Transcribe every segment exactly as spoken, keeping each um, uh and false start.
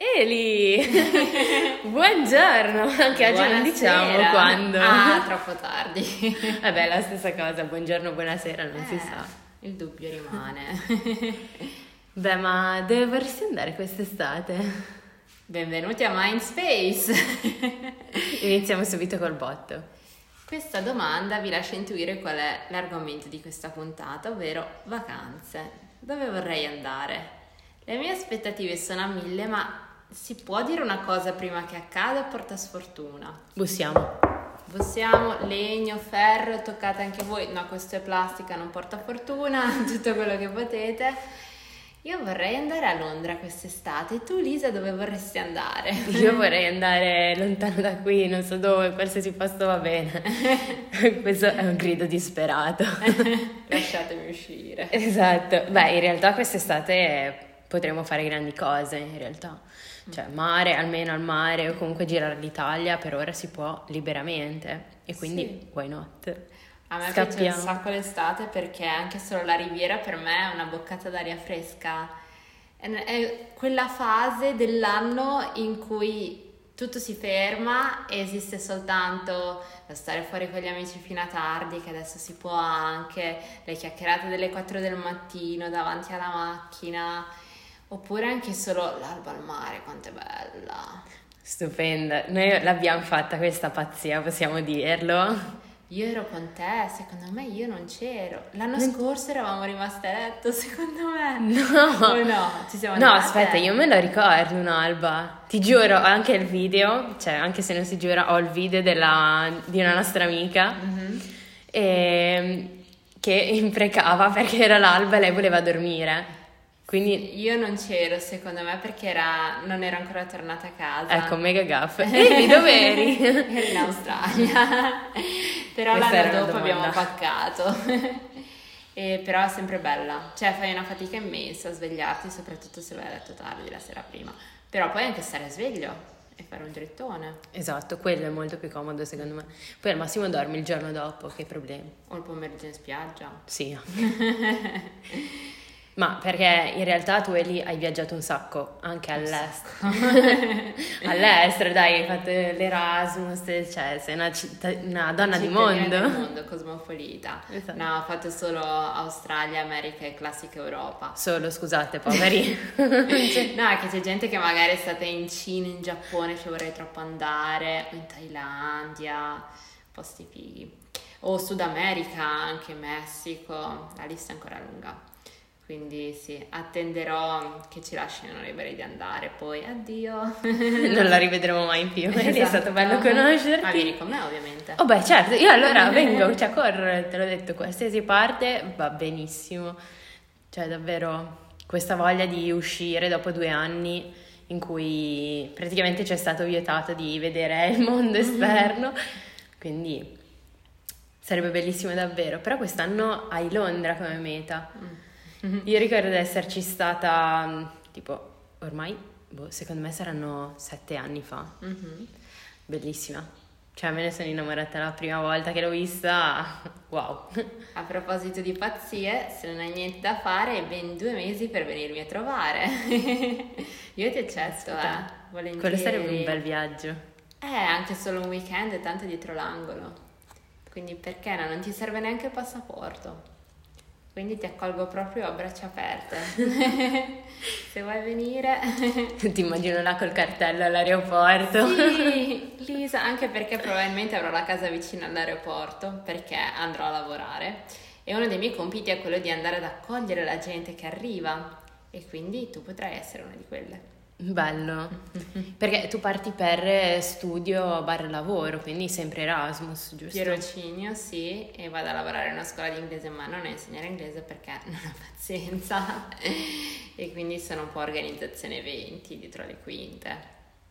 Ellie, buongiorno, anche oggi buonasera. Non diciamo quando. Ah, troppo tardi. Vabbè, la stessa cosa, buongiorno, buonasera, non eh, si sa. Il dubbio rimane. Beh, ma dove vorresti andare quest'estate? Benvenuti a Mindspace. Iniziamo subito col botto. Questa domanda vi lascia intuire qual è l'argomento di questa puntata, ovvero vacanze. Dove vorrei andare? Le mie aspettative sono a mille, ma si può dire una cosa prima che accada o porta sfortuna? Bussiamo. Bussiamo, legno, ferro, toccate anche voi. No, questo è plastica, non porta fortuna, tutto quello che potete. Io vorrei andare a Londra quest'estate. Tu, Lisa, dove vorresti andare? Io vorrei andare lontano da qui, non so dove, qualsiasi posto va bene. Questo è un grido disperato. Lasciatemi uscire. Esatto. Beh, in realtà quest'estate è... potremmo fare grandi cose in realtà, cioè mare, almeno al mare o comunque girare l'Italia per ora si può liberamente e quindi sì. Why not? A me Scappiamo. Piace un sacco l'estate perché anche solo la Riviera per me è una boccata d'aria fresca, è quella fase dell'anno in cui tutto si ferma e esiste soltanto lo stare fuori con gli amici fino a tardi, che adesso si può anche, le chiacchierate delle quattro del mattino davanti alla macchina. Oppure anche solo l'alba al mare, quanto è bella. Stupenda, noi l'abbiamo fatta questa pazzia, possiamo dirlo. Io ero con te, secondo me io non c'ero. L'anno non... scorso eravamo rimaste a letto, secondo me. No, oh no, ci siamo andate. No, aspetta, io me lo ricordo un'alba. Ti giuro, ho anche il video, cioè anche se non si giura, ho il video della, di una nostra amica. Mm-hmm. E, che imprecava perché era l'alba e lei voleva dormire. Quindi io non c'ero, secondo me, perché era, non ero ancora tornata a casa. Ecco, mega gaff. Ehi, dove eri? Ero in Australia. Però questa l'anno dopo domanda. Abbiamo paccato. E però è sempre bella. Cioè fai una fatica immensa a svegliarti, soprattutto se vai a letto tardi la sera prima. Però puoi anche stare sveglio e fare un gettone. Esatto, quello è molto più comodo secondo me. Poi al massimo dormi il giorno dopo, che problemi. O il pomeriggio in spiaggia. Sì. Ma perché in realtà tu e lì hai viaggiato un sacco, anche all'estero. All'estero, dai, hai fatto l'Erasmus, cioè sei una, città, una donna di mondo. Del mondo, cosmopolita. Esatto. No, ho fatto solo Australia, America e classica Europa. Solo, scusate, poveri. No, che c'è gente che magari è stata in Cina, in Giappone, ci vorrei troppo andare, in Thailandia, posti fighi. O Sud America, anche Messico, la lista è ancora lunga. Quindi sì, attenderò che ci lasciano liberi di andare, poi addio. Non la rivedremo mai più, esatto. È stato bello conoscerti. Ma vieni con me ovviamente. Oh beh certo, io allora vengo, cioè corro, te l'ho detto, qualsiasi parte va benissimo. Cioè davvero questa voglia di uscire dopo due anni in cui praticamente ci è stato vietato di vedere il mondo esterno, quindi sarebbe bellissimo davvero. Però quest'anno hai Londra come meta. Mm. Io ricordo di esserci stata tipo ormai, boh, secondo me saranno sette anni fa. Mm-hmm. Bellissima, cioè me ne sono innamorata la prima volta che l'ho vista, wow. A proposito di pazzie, se non hai niente da fare, ben due mesi per venirmi a trovare. Io ti accetto, aspetta, eh, volentieri. Quello sarebbe un bel viaggio. Eh, anche solo un weekend è tanto dietro l'angolo. Quindi perché no, non ti serve neanche il passaporto. Quindi ti accolgo proprio a braccia aperte. Se vuoi venire... Ti immagino là col cartello all'aeroporto. Sì, Lisa, anche perché probabilmente avrò la casa vicina all'aeroporto, perché andrò a lavorare. E uno dei miei compiti è quello di andare ad accogliere la gente che arriva. E quindi tu potrai essere una di quelle. Bello. Perché tu parti per studio barra lavoro, quindi sempre Erasmus, giusto? Tirocinio, sì, e vado a lavorare in una scuola di inglese, ma non a insegnare inglese perché non ho pazienza. E quindi sono un po' organizzazione eventi dietro le quinte.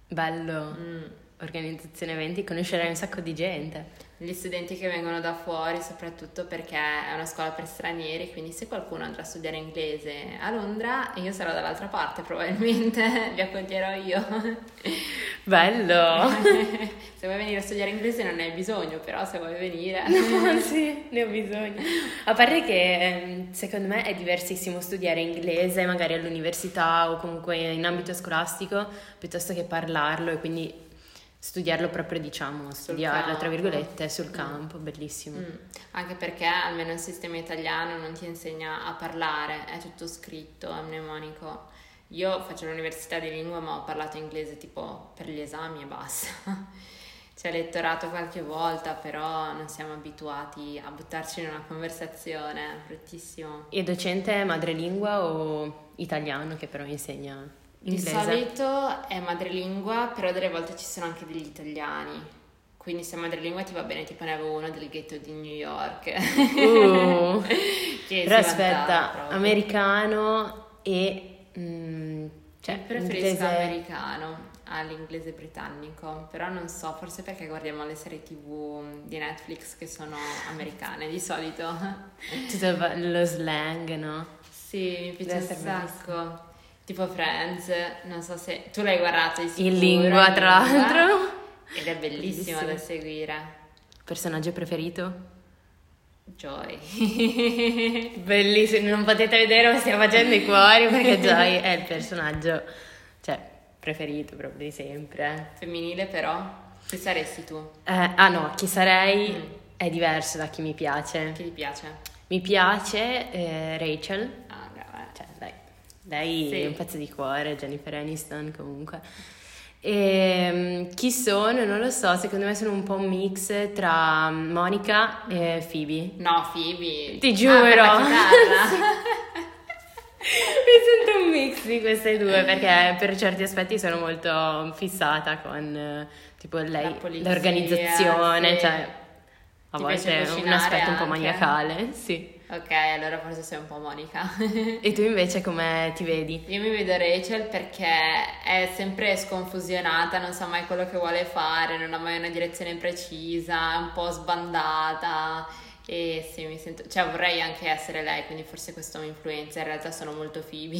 Bello. Mm. Organizzazione eventi, conoscerai un sacco di gente. Gli studenti che vengono da fuori, soprattutto perché è una scuola per stranieri, quindi se qualcuno andrà a studiare inglese a Londra, io sarò dall'altra parte probabilmente, vi accoglierò io. Bello! Se vuoi venire a studiare inglese non ne hai bisogno, però se vuoi venire... No, sì, ne ho bisogno. A parte che secondo me è diversissimo studiare inglese magari all'università o comunque in ambito scolastico piuttosto che parlarlo e quindi studiarlo proprio, diciamo, studiarlo tra virgolette sul campo, mm. bellissimo. Mm. Anche perché almeno il sistema italiano non ti insegna a parlare, è tutto scritto, è mnemonico. Io faccio l'università di lingua ma ho parlato inglese tipo per gli esami e basta. C'è lettorato qualche volta, però non siamo abituati a buttarci in una conversazione, bruttissimo. E docente madrelingua o italiano che però insegna inglese? Di solito è madrelingua, però delle volte ci sono anche degli italiani. Quindi se madrelingua ti va bene, tipo ne avevo uno del ghetto di New York. Uh, che però aspetta, americano e... Mm, cioè, preferisco inglese... americano all'inglese britannico, però non so, forse perché guardiamo le serie tv di Netflix che sono americane di solito. Tutto lo slang, no? Sì, mi piace un sacco. Bellissimo. Tipo Friends, non so se tu l'hai guardata di sicuro, in lingua tra l'altro, ed è bellissimo, bellissimo da seguire. Personaggio preferito? Joy. Bellissimo, non potete vedere ma stiamo facendo i cuori perché Joy è il personaggio, cioè, preferito proprio di sempre. Femminile però? Chi saresti tu? Eh, ah no, chi sarei mm. è diverso da chi mi piace. Chi ti piace? Mi piace eh, Rachel. Ah, brava. Cioè, dai, lei sì. È un pezzo di cuore, Jennifer Aniston comunque. E, chi sono? Non lo so, secondo me sono un po' un mix tra Monica e Phoebe. No, Phoebe! Ti giuro! Ah, mi sento un mix di queste due perché per certi aspetti sono molto fissata con tipo lei, polizia, l'organizzazione, sì. Cioè a Ti volte è un aspetto anche un po' maniacale, sì. Ok, allora forse sei un po' Monica. E tu invece come ti vedi? Io mi vedo Rachel perché è sempre sconfusionata, non sa mai quello che vuole fare, non ha mai una direzione precisa, è un po' sbandata e sì, mi sento... Cioè vorrei anche essere lei, quindi forse questo mi influenza, in realtà sono molto Phoebe.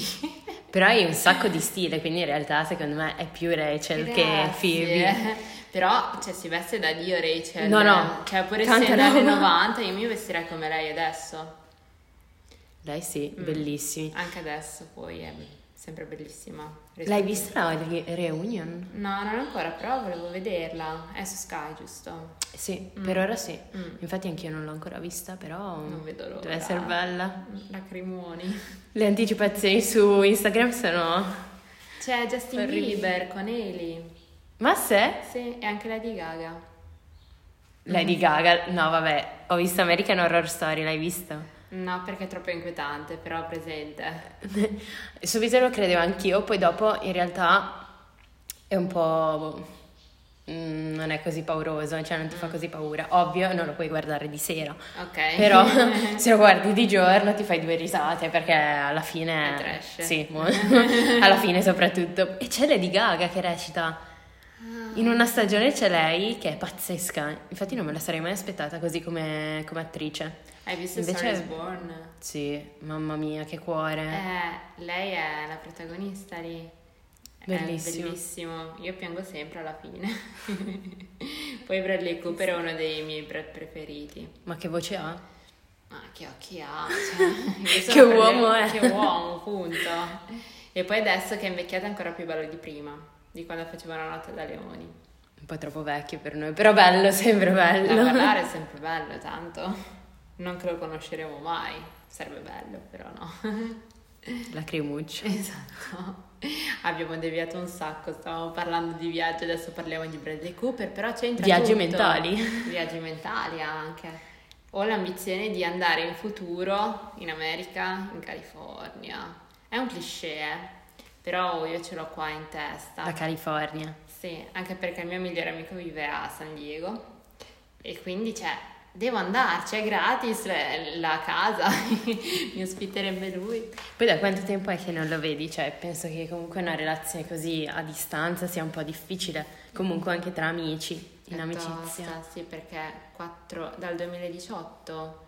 Però hai un sacco di stile, quindi in realtà secondo me è più Rachel Grazie. che Phoebe. Però, cioè, si veste da Dio Rachel. No, no. Cioè, pure se è dagli novanta, io mi vestirei come lei adesso. Lei sì, mm. bellissimi. Anche adesso, poi, è sempre bellissima. L'hai vista la reunion? No, non ancora, però volevo vederla. È su Sky, giusto? Sì, mm. per ora sì. Mm. Infatti anch'io non l'ho ancora vista, però... Non vedo l'ora. Deve essere bella. Lacrimoni. Le anticipazioni su Instagram sono... C'è Justin Bieber con Ellie. Ma se? Sì, e anche Lady Gaga. Lady Gaga? No, vabbè, ho visto American Horror Story, l'hai visto? No, perché è troppo inquietante, però presente. Subito lo credevo anch'io, poi dopo in realtà è un po'... Mm, non è così pauroso, cioè non ti fa così paura. Ovvio, non lo puoi guardare di sera. Ok. Però se lo guardi di giorno ti fai due risate perché alla fine... È trash. Sì, alla fine soprattutto. E c'è Lady Gaga che recita... In una stagione c'è lei che è pazzesca, infatti non me la sarei mai aspettata così come, come attrice. Hai visto Invece... Star Is Born? Sì, mamma mia, che cuore. Eh, lei è la protagonista lì. Bellissimo. È bellissimo, io piango sempre alla fine. Poi Bradley Cooper è uno dei miei Brad preferiti. Ma che voce ha? Ma che occhi ha? Cioè, che uomo le... è! Che uomo, punto. E poi adesso che è invecchiata è ancora più bello di prima. Di quando facevano La Notte da Leoni. Un po' troppo vecchio per noi, però bello, sempre bello. Da parlare è sempre bello, tanto. Non che lo conosceremo mai, sarebbe bello, però no. Lacrimuccia. Esatto. Abbiamo deviato un sacco, stavamo parlando di viaggio, adesso parliamo di Bradley Cooper, però c'entra Viaggi tutto. mentali. Viaggi mentali anche. Ho l'ambizione di andare in futuro in America, in California. È un cliché, eh? Però io ce l'ho qua in testa. La California. Sì, anche perché il mio migliore amico vive a San Diego e quindi cioè, devo andarci, è gratis la casa, mi ospiterebbe lui. Poi da quanto tempo è che non lo vedi? Cioè, penso che comunque una relazione così a distanza sia un po' difficile, comunque anche tra amici, in è amicizia. Tosta, sì, perché quattro, dal duemiladiciotto,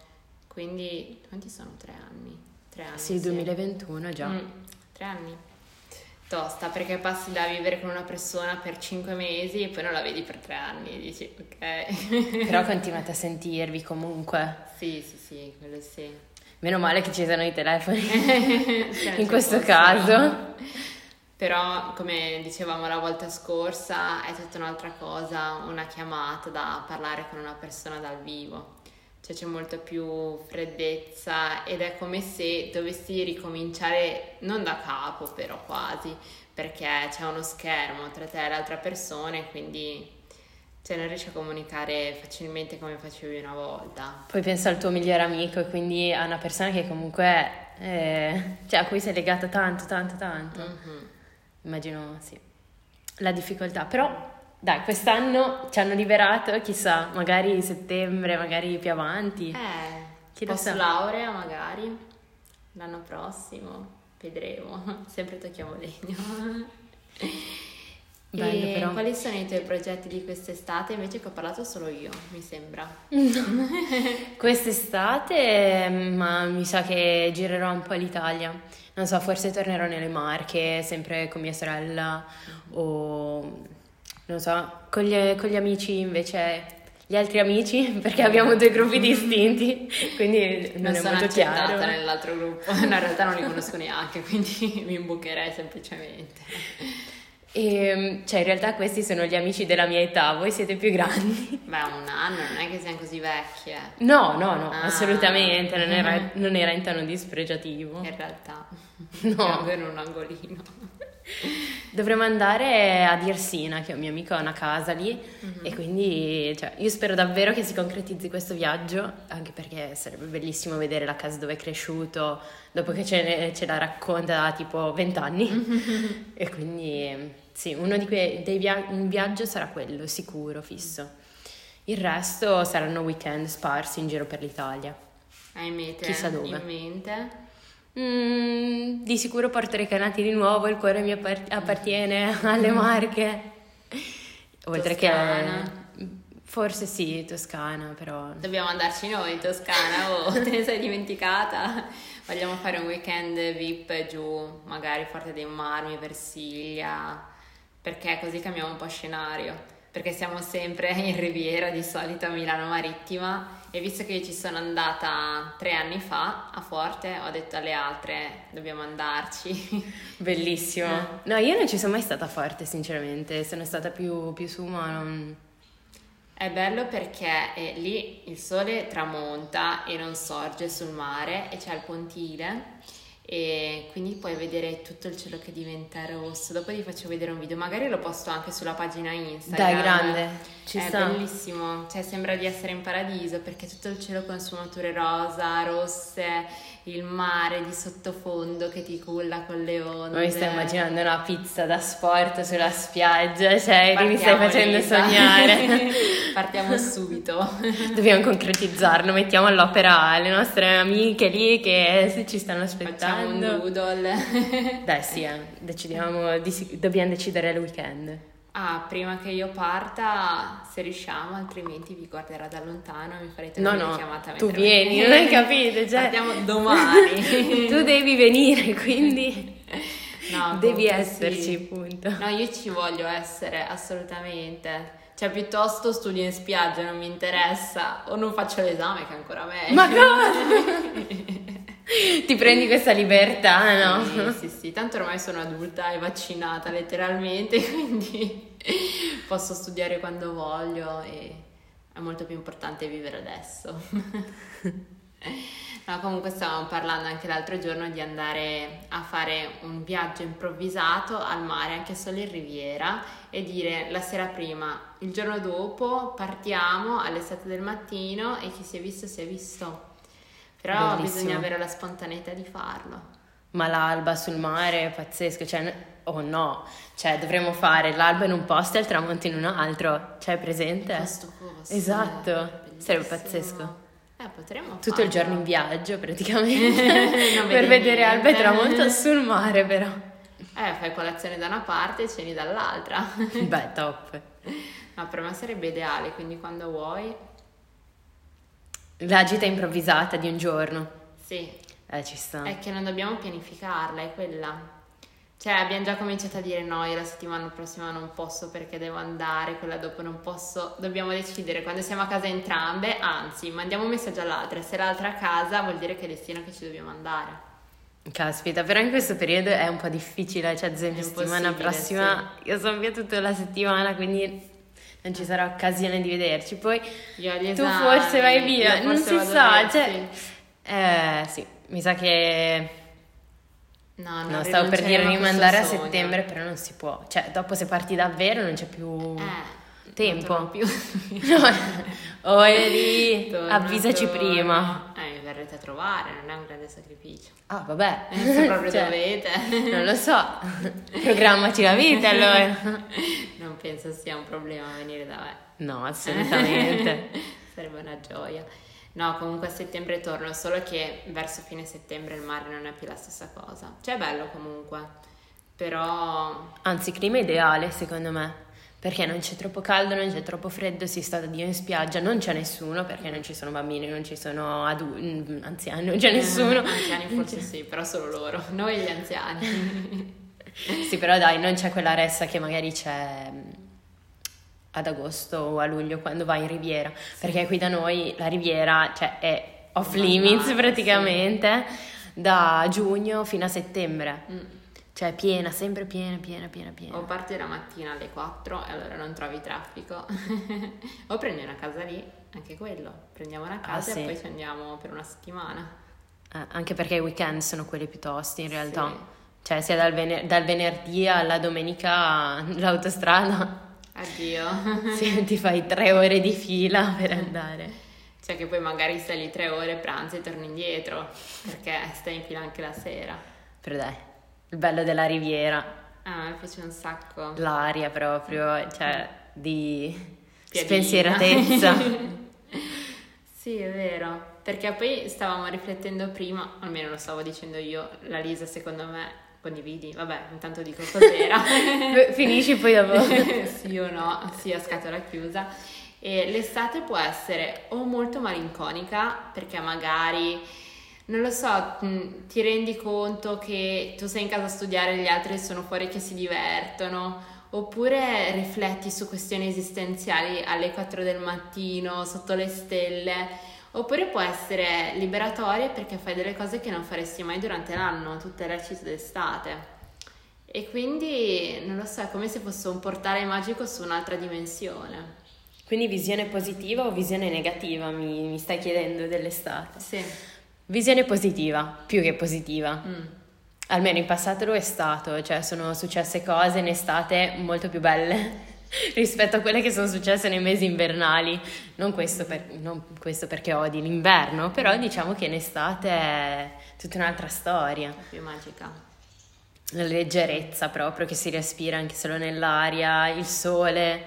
quindi quanti sono? Tre anni? Tre anni sì, duemilaventuno sì. Già. Mm, tre anni. tosta, perché passi da vivere con una persona per cinque mesi e poi non la vedi per tre anni e dici ok. Però continuate a sentirvi comunque. Sì, sì, sì, quello sì. Meno male che ci sono i telefoni in questo caso. Però, come dicevamo la volta scorsa, è tutta un'altra cosa una chiamata da parlare con una persona dal vivo. Cioè c'è molta più freddezza ed è come se dovessi ricominciare non da capo, però quasi, perché c'è uno schermo tra te e l'altra persona e quindi cioè, non riesci a comunicare facilmente come facevi una volta. Poi pensa al tuo migliore amico e quindi a una persona che comunque è, cioè a cui sei legata tanto, tanto, tanto. Mm-hmm. Immagino, sì, la difficoltà, però... Dai, quest'anno ci hanno liberato, chissà, magari settembre, magari più avanti. Eh, post laurea magari, l'anno prossimo, vedremo, sempre tocchiamo legno. Bello, e però. Quali sono i tuoi progetti di quest'estate? Invece che ho parlato solo io, mi sembra. Quest'estate, ma mi sa che girerò un po' l'Italia. Non so, forse tornerò nelle Marche, sempre con mia sorella o... non so, con gli, con gli amici invece, gli altri amici, perché abbiamo due gruppi distinti, quindi non, non è molto chiaro. Non sono nell'altro gruppo, no, in realtà non li conosco neanche, quindi mi imbucherei semplicemente. E, cioè in realtà questi sono gli amici della mia età, voi siete più grandi. Beh, un anno, non è che siamo così vecchie. No, no, no, ah. assolutamente, non era, non era in tono dispregiativo. In realtà, no, in un angolino. Dovremmo andare ad Irsina, che un mio amico ha una casa lì, mm-hmm. e quindi cioè, io spero davvero che si concretizzi questo viaggio, anche perché sarebbe bellissimo vedere la casa dove è cresciuto dopo che ce, ne, ce la racconta da tipo vent'anni. Mm-hmm. E quindi sì, uno di quei dei via- un viaggio sarà quello, sicuro, fisso. Il resto saranno weekend sparsi in giro per l'Italia. Hai mete chissà dove. In mente? Mm, di sicuro porterò i canati di nuovo, il cuore mi appart- appartiene alle Marche. Oltre Toscana. Che forse sì, Toscana, però dobbiamo andarci noi in Toscana, oh, te ne sei dimenticata? Vogliamo fare un weekend V I P giù, magari Forte dei Marmi, Versiglia, perché così cambiamo un po' scenario. Perché siamo sempre in Riviera di solito a Milano Marittima e visto che io ci sono andata tre anni fa a Forte ho detto alle altre dobbiamo andarci. Bellissimo. No, io non ci sono mai stata a Forte sinceramente, sono stata più, più su ma non... È bello perché eh, lì il sole tramonta e non sorge sul mare e c'è il pontile e quindi puoi vedere tutto il cielo che diventa rosso. Dopo ti faccio vedere un video, magari lo posto anche sulla pagina Instagram. Dai, grande, ci è sta. Bellissimo, cioè sembra di essere in paradiso perché tutto il cielo con sfumature rosa, rosse, il mare di sottofondo che ti culla con le onde. Ma mi stai immaginando una pizza da sport sulla spiaggia, cioè partiamo, mi stai facendo Lisa. Sognare. Partiamo subito. Dobbiamo concretizzarlo, mettiamo all'opera alle nostre amiche lì che ci stanno aspettando. Facciamo un doodle. Beh sì, eh. Decidiamo di, dobbiamo decidere il weekend. Ah, prima che io parta, se riusciamo, altrimenti vi guarderò da lontano e mi farete no, una no, chiamata. Tu vieni, non hai capito? Cioè... Partiamo domani. Tu devi venire, quindi no, devi esserci, sì. Punto. No, io ci voglio essere, assolutamente. Cioè piuttosto studio in spiaggia, non mi interessa, o non faccio l'esame che è ancora meglio. Ma cosa? Ti prendi questa libertà, no? Sì, sì, sì, tanto ormai sono adulta e vaccinata letteralmente, quindi posso studiare quando voglio e è molto più importante vivere adesso. No, comunque stavamo parlando anche l'altro giorno di andare a fare un viaggio improvvisato al mare, anche solo in Riviera, e dire la sera prima, il giorno dopo partiamo alle sette del mattino e chi si è visto si è visto. Però bellissimo. Bisogna avere la spontaneità di farlo. Ma l'alba sul mare è pazzesco, cioè, oh no, cioè dovremmo fare l'alba in un posto e il tramonto in un altro, cioè presente? Questo posto. Esatto, bellissimo. Sarebbe pazzesco. Eh, potremmo tutto farlo. Il giorno in viaggio praticamente, non per vedere alba e tramonto sul mare però. Eh, fai colazione da una parte e ceni dall'altra. Beh, top. No, per me sarebbe ideale, quindi quando vuoi... La gita improvvisata di un giorno. Sì. Eh, ci sta. È che non dobbiamo pianificarla, è quella. Cioè abbiamo già cominciato a dire no, io la settimana prossima non posso perché devo andare, quella dopo non posso, dobbiamo decidere quando siamo a casa entrambe, anzi mandiamo un messaggio all'altra, se l'altra a casa vuol dire che è destino che ci dobbiamo andare. Caspita, però in questo periodo è un po' difficile, cioè la settimana prossima sì. Io sono via tutta la settimana, quindi non ci sarà occasione di vederci, poi io agli tu esami, forse vai via, forse non si sa, cioè eh, sì, mi sa che... No, no, stavo per dire rimandare a settembre, però non si può. Cioè, dopo se parti davvero non c'è più eh, tempo. Più. no. Oh, Eli, avvisaci torno. prima. Eh, mi verrete a trovare, non è un grande sacrificio. Ah, vabbè. Eh, se proprio cioè, dovete. Non lo so. Programmaci la vita, allora. Non penso sia un problema venire da me. No, assolutamente. Sarebbe una gioia. No, comunque a settembre torno, solo che verso fine settembre il mare non è più la stessa cosa. Cioè è bello comunque, però... Anzi, clima ideale secondo me, perché non c'è troppo caldo, non c'è troppo freddo, si sta da Dio in spiaggia, non c'è nessuno, perché non ci sono bambini, non ci sono adu- anziani, non c'è nessuno. Eh, anziani forse sì, però solo loro, noi gli anziani. Sì, però dai, non c'è quella ressa che magari c'è... ad agosto o a luglio quando vai in Riviera, sì. Perché qui da noi la Riviera cioè, è off limits mare, praticamente sì. Da giugno fino a settembre mm. Cioè piena, sempre piena, piena, piena, piena. O parti la mattina alle quattro e allora non trovi traffico o prendi una casa lì, anche quello, prendiamo una casa ah, sì. E poi ci andiamo per una settimana eh, anche perché i weekend sono quelli più tosti in realtà sì. Cioè sia dal, vener- dal venerdì alla domenica l'autostrada addio sì, ti fai tre ore di fila per andare, cioè che poi magari stai lì tre ore, pranzi e torni indietro perché stai in fila anche la sera. Però dai, il bello della Riviera ah mi piace un sacco l'aria proprio, cioè di Piadina. Spensieratezza sì è vero, perché poi stavamo riflettendo prima, almeno lo stavo dicendo io, la Lisa secondo me condividi, vabbè, intanto dico cos'era finisci poi dopo sì o no, sì a scatola chiusa. E l'estate può essere o molto malinconica perché magari, non lo so, ti rendi conto che tu sei in casa a studiare e gli altri sono fuori che si divertono, oppure rifletti su questioni esistenziali alle quattro del mattino sotto le stelle. Oppure può essere liberatoria perché fai delle cose che non faresti mai durante l'anno, tutto il resto d'estate. E quindi, non lo so, è come se fosse un portale magico su un'altra dimensione. Quindi visione positiva o visione negativa, mi, mi stai chiedendo dell'estate? Sì. Visione positiva, più che positiva. Mm. Almeno in passato lo è stato, cioè sono successe cose in estate molto più belle rispetto a quelle che sono successe nei mesi invernali. Non questo, per, non questo perché odi l'inverno, però diciamo che in estate è tutta un'altra storia, è più magica, la leggerezza proprio che si respira anche solo nell'aria, il sole,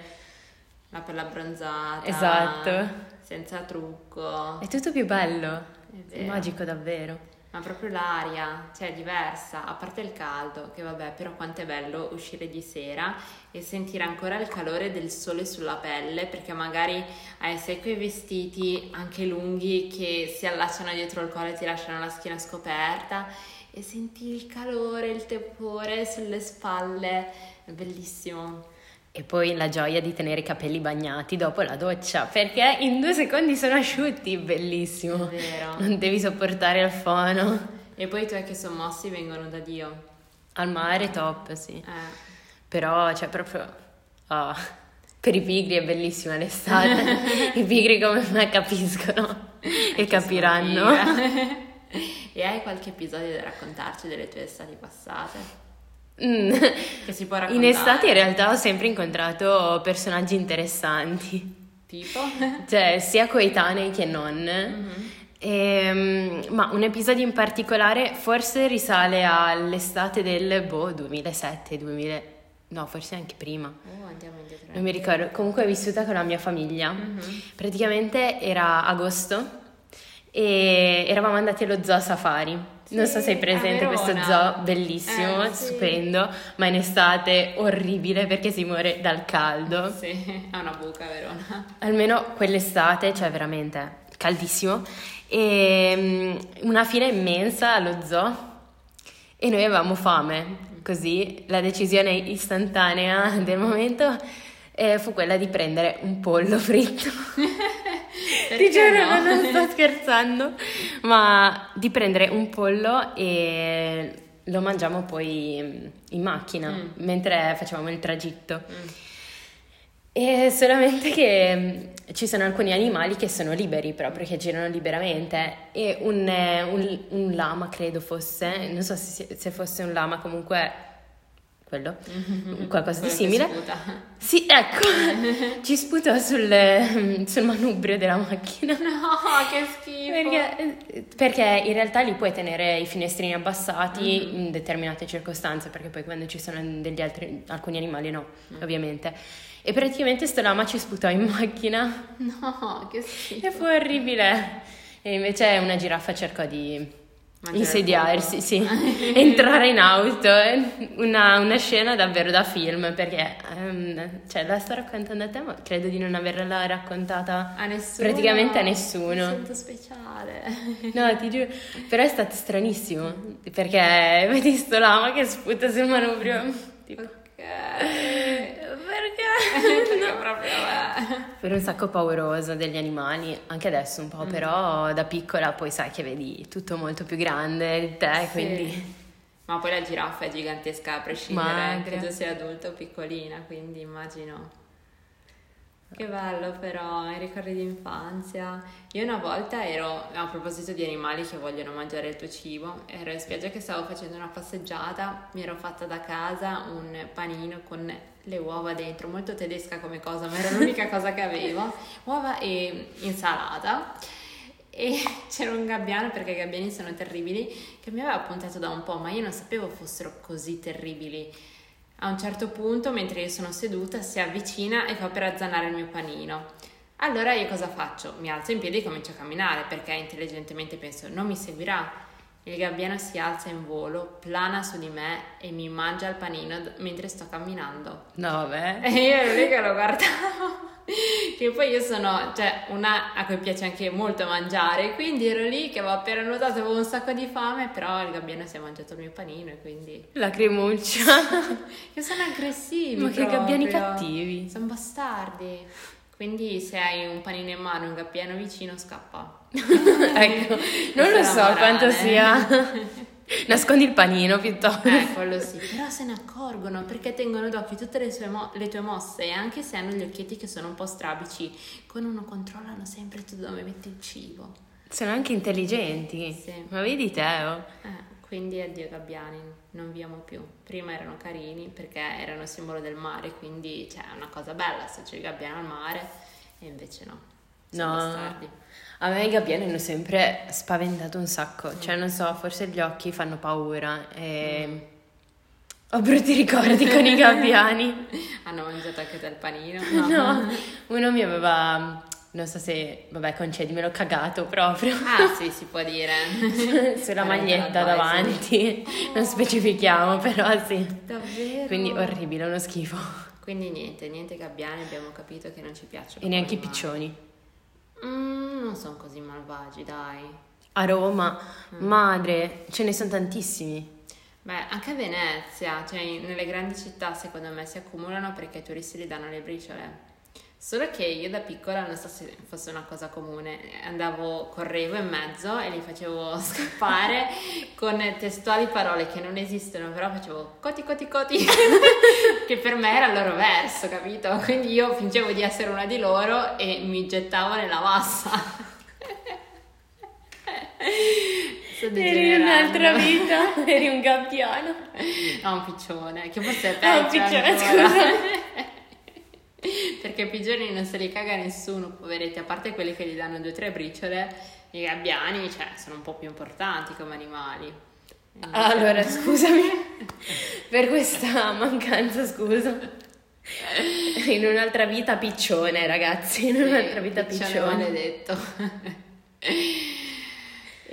la pelle abbronzata, esatto, senza trucco, è tutto più bello, è, è magico davvero. Ma proprio l'aria, cioè è diversa, a parte il caldo, che vabbè, però quanto è bello uscire di sera e sentire ancora il calore del sole sulla pelle, perché magari hai secco i vestiti, anche lunghi, che si allacciano dietro il collo e ti lasciano la schiena scoperta, e senti il calore, il tepore sulle spalle, è bellissimo. E poi la gioia di tenere i capelli bagnati dopo la doccia, perché in due secondi sono asciutti, bellissimo. È vero. Non devi sopportare il fono. E poi i tuoi che sono mossi vengono da Dio. Al mare top, sì. Eh. Però, cioè, proprio... Oh, per i pigri è bellissima l'estate. I pigri come me capiscono e, e capiranno. E hai qualche episodio da raccontarci delle tue estati passate? Che si può raccontare. In estate in realtà ho sempre incontrato personaggi interessanti, tipo? Cioè sia coetanei che non mm-hmm. e, ma un episodio in particolare forse risale all'estate del boh, duemilasette duemila no forse anche prima oh, andiamo indietro, non mi ricordo, comunque è vissuta con la mia famiglia mm-hmm. Praticamente era agosto e eravamo andati allo zoo safari. Non so se hai presente questo zoo bellissimo, eh, sì. Stupendo, ma in estate orribile perché si muore dal caldo. Sì, è una buca Verona. Almeno quell'estate, cioè veramente caldissimo. E una fila immensa allo zoo e noi avevamo fame. così la decisione istantanea del momento eh, fu quella di prendere un pollo fritto. Ti giuro, no? Non sto scherzando, ma di prendere un pollo e lo mangiamo poi in macchina mm. mentre facevamo il tragitto. Mm. E solamente che ci sono alcuni animali che sono liberi proprio, che girano liberamente, e un, un, un lama credo fosse, non so se, se fosse un lama, comunque quello, mm-hmm. qualcosa quello di simile. Sì, ecco, ci sputò sul, sul manubrio della macchina. No, che schifo! Perché, perché in realtà li puoi tenere i finestrini abbassati mm-hmm. in determinate circostanze, perché poi quando ci sono degli altri, alcuni animali no, mm-hmm. ovviamente. E praticamente sto lama ci sputò in macchina. No, che schifo! E fu orribile. E invece una giraffa cercò di... mangiare, insediarsi, sì, entrare in auto, una, una scena davvero da film, perché um, cioè la sto raccontando a te, ma credo di non averla raccontata a nessuno, praticamente a nessuno. Mi sento speciale. No, ti giuro, però è stato stranissimo, perché vedi sto lama che sputa sul manubrio, tipo, okay. Perché? No. Proprio, per un sacco pauroso degli animali, anche adesso un po', mm. però da piccola poi sai che vedi tutto molto più grande di te, sì. Quindi... ma poi la giraffa è gigantesca a prescindere, ma... credo sia adulta o piccolina, quindi immagino. Che bello però, i ricordi di infanzia. Io una volta ero, a proposito di animali che vogliono mangiare il tuo cibo, ero in spiaggia che stavo facendo una passeggiata, mi ero fatta da casa un panino con le uova dentro, molto tedesca come cosa, ma era l'unica cosa che avevo, uova e insalata. E c'era un gabbiano, perché i gabbiani sono terribili, che mi aveva puntato da un po', ma io non sapevo fossero così terribili. A un certo punto, mentre io sono seduta, si avvicina e fa per azzanare il mio panino. Allora io cosa faccio? Mi alzo in piedi e comincio a camminare, perché intelligentemente penso, non mi seguirà. Il gabbiano si alza in volo, plana su di me e mi mangia il panino d- mentre sto camminando. No, beh. E io ero lì che lo guardavo. Che poi io sono, cioè, una a cui piace anche molto mangiare, quindi ero lì che avevo appena nuotato, avevo un sacco di fame, però il gabbiano si è mangiato il mio panino e quindi... lacrimuccia. Che sono aggressivi. Ma proprio. Che gabbiani cattivi. Sono bastardi. Quindi se hai un panino in mano e un gabbiano vicino, scappa. Ecco, non lo so marane. Quanto sia... nascondi il panino piuttosto. Eh, quello sì. Però se ne accorgono, perché tengono d'occhio tutte le, sue mo- le tue mosse, anche se hanno gli occhietti che sono un po' strabici, con uno controllano sempre tu dove metti il cibo. Sono anche intelligenti. Sì. Ma vedi Teo? Eh, quindi addio gabbiani, non vi amo più. Prima erano carini perché erano simbolo del mare, quindi cioè, è una cosa bella se c'è il gabbiano al mare, e invece no. Sono no. Bastardi. A me i gabbiani hanno sempre spaventato un sacco, cioè non so, forse gli occhi fanno paura e mm. ho brutti ricordi con i gabbiani. Hanno mangiato anche del panino? No. No, uno mi aveva, non so se, vabbè concedimelo, cagato proprio. Ah sì, si può dire. Sulla maglietta davanti, oh. Non specifichiamo però sì. Davvero? Quindi orribile, uno schifo. Quindi niente, niente gabbiani, abbiamo capito che non ci piacciono. E neanche i piccioni. Mm, non sono così malvagi, dai. A Roma, mm. madre, ce ne sono tantissimi. Beh, anche a Venezia, cioè nelle grandi città secondo me si accumulano perché i turisti li danno le briciole. Solo che io da piccola, non so se fosse una cosa comune, andavo, correvo in mezzo e li facevo scappare con testuali parole che non esistono, però facevo coti coti coti, che per me era il loro verso, capito? Quindi io fingevo di essere una di loro e mi gettavo nella massa. Eri un'altra vita, eri un gabbiano. No, un piccione, che forse è peggio. No, un piccione, scusa. Perché i pigioni non se li caga nessuno, poveretti, a parte quelli che gli danno due o tre briciole. I gabbiani, cioè, sono un po' più importanti come animali. Allora, scusami per questa mancanza, scusa. In un'altra vita piccione, ragazzi, in un'altra vita piccione, piccione. Maledetto.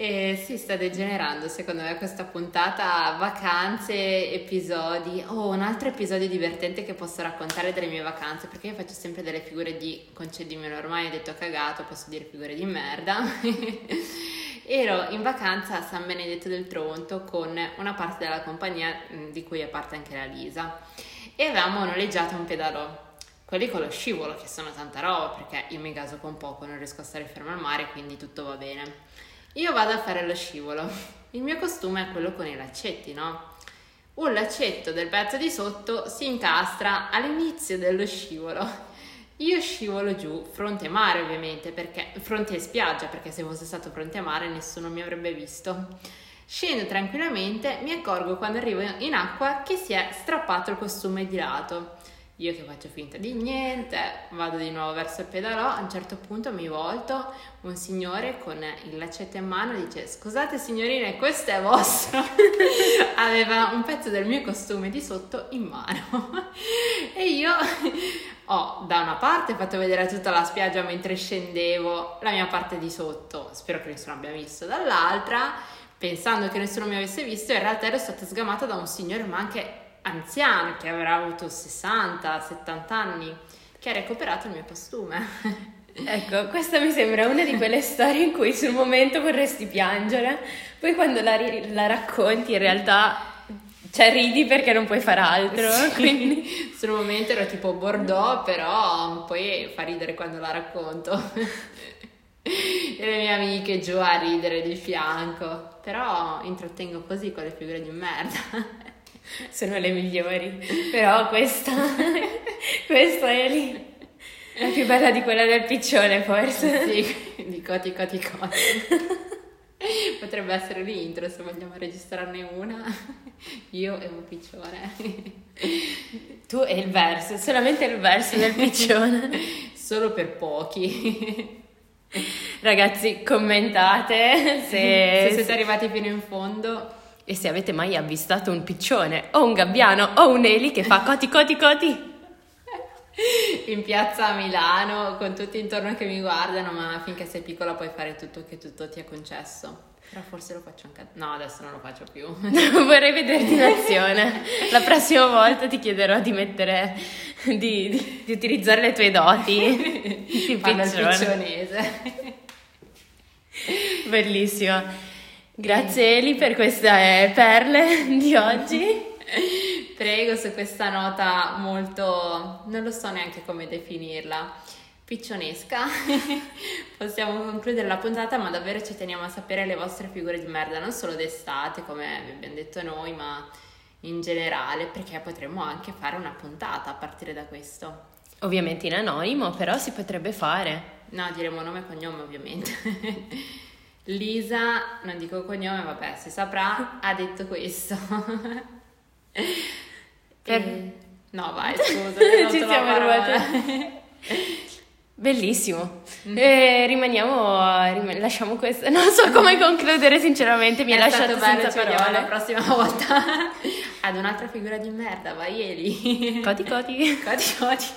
E si sta degenerando secondo me questa puntata, vacanze, episodi. Oh, un altro episodio divertente che posso raccontare delle mie vacanze, perché io faccio sempre delle figure di, concedimelo ormai, ho detto cagato, posso dire figure di merda. Ero in vacanza a San Benedetto del Tronto con una parte della compagnia di cui è parte anche la Lisa e avevamo noleggiato un pedalò, quelli con lo scivolo, che sono tanta roba perché io mi gaso con poco, non riesco a stare fermo al mare, quindi tutto va bene. Io vado a fare lo scivolo, il mio costume è quello con i laccetti, no? Un laccetto del pezzo di sotto si incastra all'inizio dello scivolo. Io scivolo giù, fronte mare ovviamente, perché fronte e spiaggia, perché se fosse stato fronte a mare nessuno mi avrebbe visto. Scendo tranquillamente, mi accorgo quando arrivo in acqua che si è strappato il costume di lato. Io che faccio finta di niente, vado di nuovo verso il pedalò, a un certo punto mi volto, un signore con il laccetto in mano dice: "Scusate signorine, questo è vostro". Aveva un pezzo del mio costume di sotto in mano e io ho da una parte fatto vedere tutta la spiaggia mentre scendevo la mia parte di sotto, spero che nessuno abbia visto, dall'altra pensando che nessuno mi avesse visto, in realtà ero stata sgamata da un signore ma anche anziano, che avrà avuto sessanta settanta anni, che ha recuperato il mio costume. Ecco, questa mi sembra una di quelle storie in cui sul momento vorresti piangere, poi quando la, la racconti in realtà cioè ridi perché non puoi far altro, sì. Quindi sul momento ero tipo Bordeaux, però poi fa ridere quando la racconto e le mie amiche giù a ridere di fianco, però intrattengo così quelle figure di merda. Sono le migliori, però questa questa è lì la più bella di quella del piccione, forse. Sì, di coti coti coti potrebbe essere l'intro, se vogliamo registrarne una, io e un piccione, tu e il verso, solamente il verso del piccione, solo per pochi. Ragazzi, commentate se, se siete arrivati fino in fondo e se avete mai avvistato un piccione o un gabbiano o un Eli che fa coti coti coti in piazza a Milano con tutti intorno che mi guardano, ma finché sei piccola puoi fare tutto, che tutto ti è concesso. Però forse lo faccio anche... no, adesso non lo faccio più. Vorrei vederti in azione. La prossima volta ti chiederò di mettere di, di, di utilizzare le tue doti di piccionese. Bellissimo. Grazie Eli per queste perle di oggi. Prego, su questa nota molto, non lo so neanche come definirla, piccionesca, possiamo concludere la puntata, ma davvero ci teniamo a sapere le vostre figure di merda, non solo d'estate come vi abbiamo detto noi, ma in generale, perché potremmo anche fare una puntata a partire da questo. Ovviamente in anonimo, però si potrebbe fare. No, diremo nome e cognome ovviamente. Lisa, non dico cognome, vabbè, si saprà, ha detto questo. Per... e... no, vai, scusa, ci siamo arrivati. Bellissimo. Mm-hmm. E rimaniamo, rim- lasciamo questo. Non so come concludere, sinceramente, mi è, è lasciato senza parole. Ci vediamo la prossima volta ad un'altra figura di merda, vai Eli. Coti coti. Coti coti.